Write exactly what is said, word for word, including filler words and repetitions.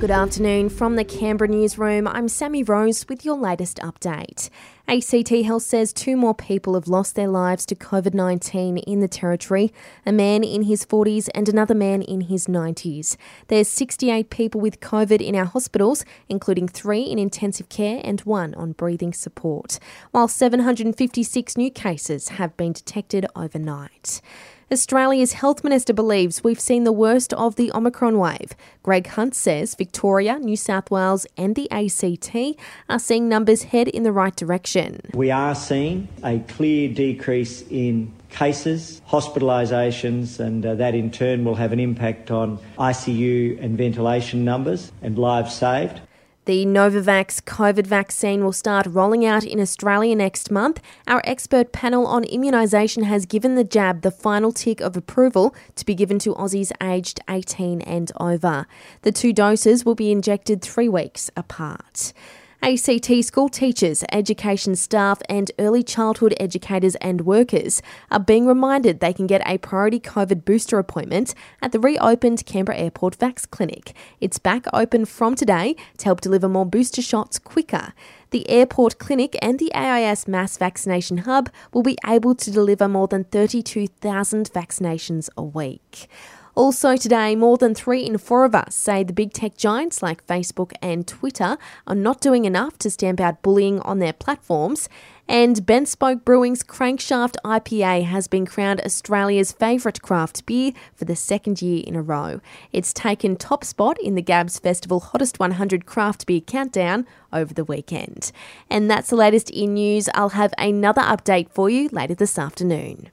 Good afternoon from the Canberra newsroom. I'm Sammy Rose with your latest update. A C T Health says two more people have lost their lives to COVID nineteen in the Territory, a man in his forties and another man in his nineties. There's sixty-eight people with COVID in our hospitals, including three in intensive care and one on breathing support, while seven hundred fifty-six new cases have been detected overnight. Australia's Health Minister believes we've seen the worst of the Omicron wave. Greg Hunt says Victoria, New South Wales and the A C T are seeing numbers head in the right direction. We are seeing a clear decrease in cases, hospitalisations, and uh, that in turn will have an impact on I C U and ventilation numbers and lives saved. The Novavax COVID vaccine will start rolling out in Australia next month. Our expert panel on immunisation has given the jab the final tick of approval to be given to Aussies aged eighteen and over. The two doses will be injected three weeks apart. A C T school teachers, education staff and early childhood educators and workers are being reminded they can get a priority COVID booster appointment at the reopened Canberra Airport Vax Clinic. It's back open from today to help deliver more booster shots quicker. The airport clinic and the A I S Mass Vaccination Hub will be able to deliver more than thirty-two thousand vaccinations a week. Also today, more than three in four of us say the big tech giants like Facebook and Twitter are not doing enough to stamp out bullying on their platforms. And Ben Spoke Brewing's Crankshaft I P A has been crowned Australia's favourite craft beer for the second year in a row. It's taken top spot in the Gabs Festival Hottest one hundred Craft Beer Countdown over the weekend. And that's the latest in news. I'll have another update for you later this afternoon.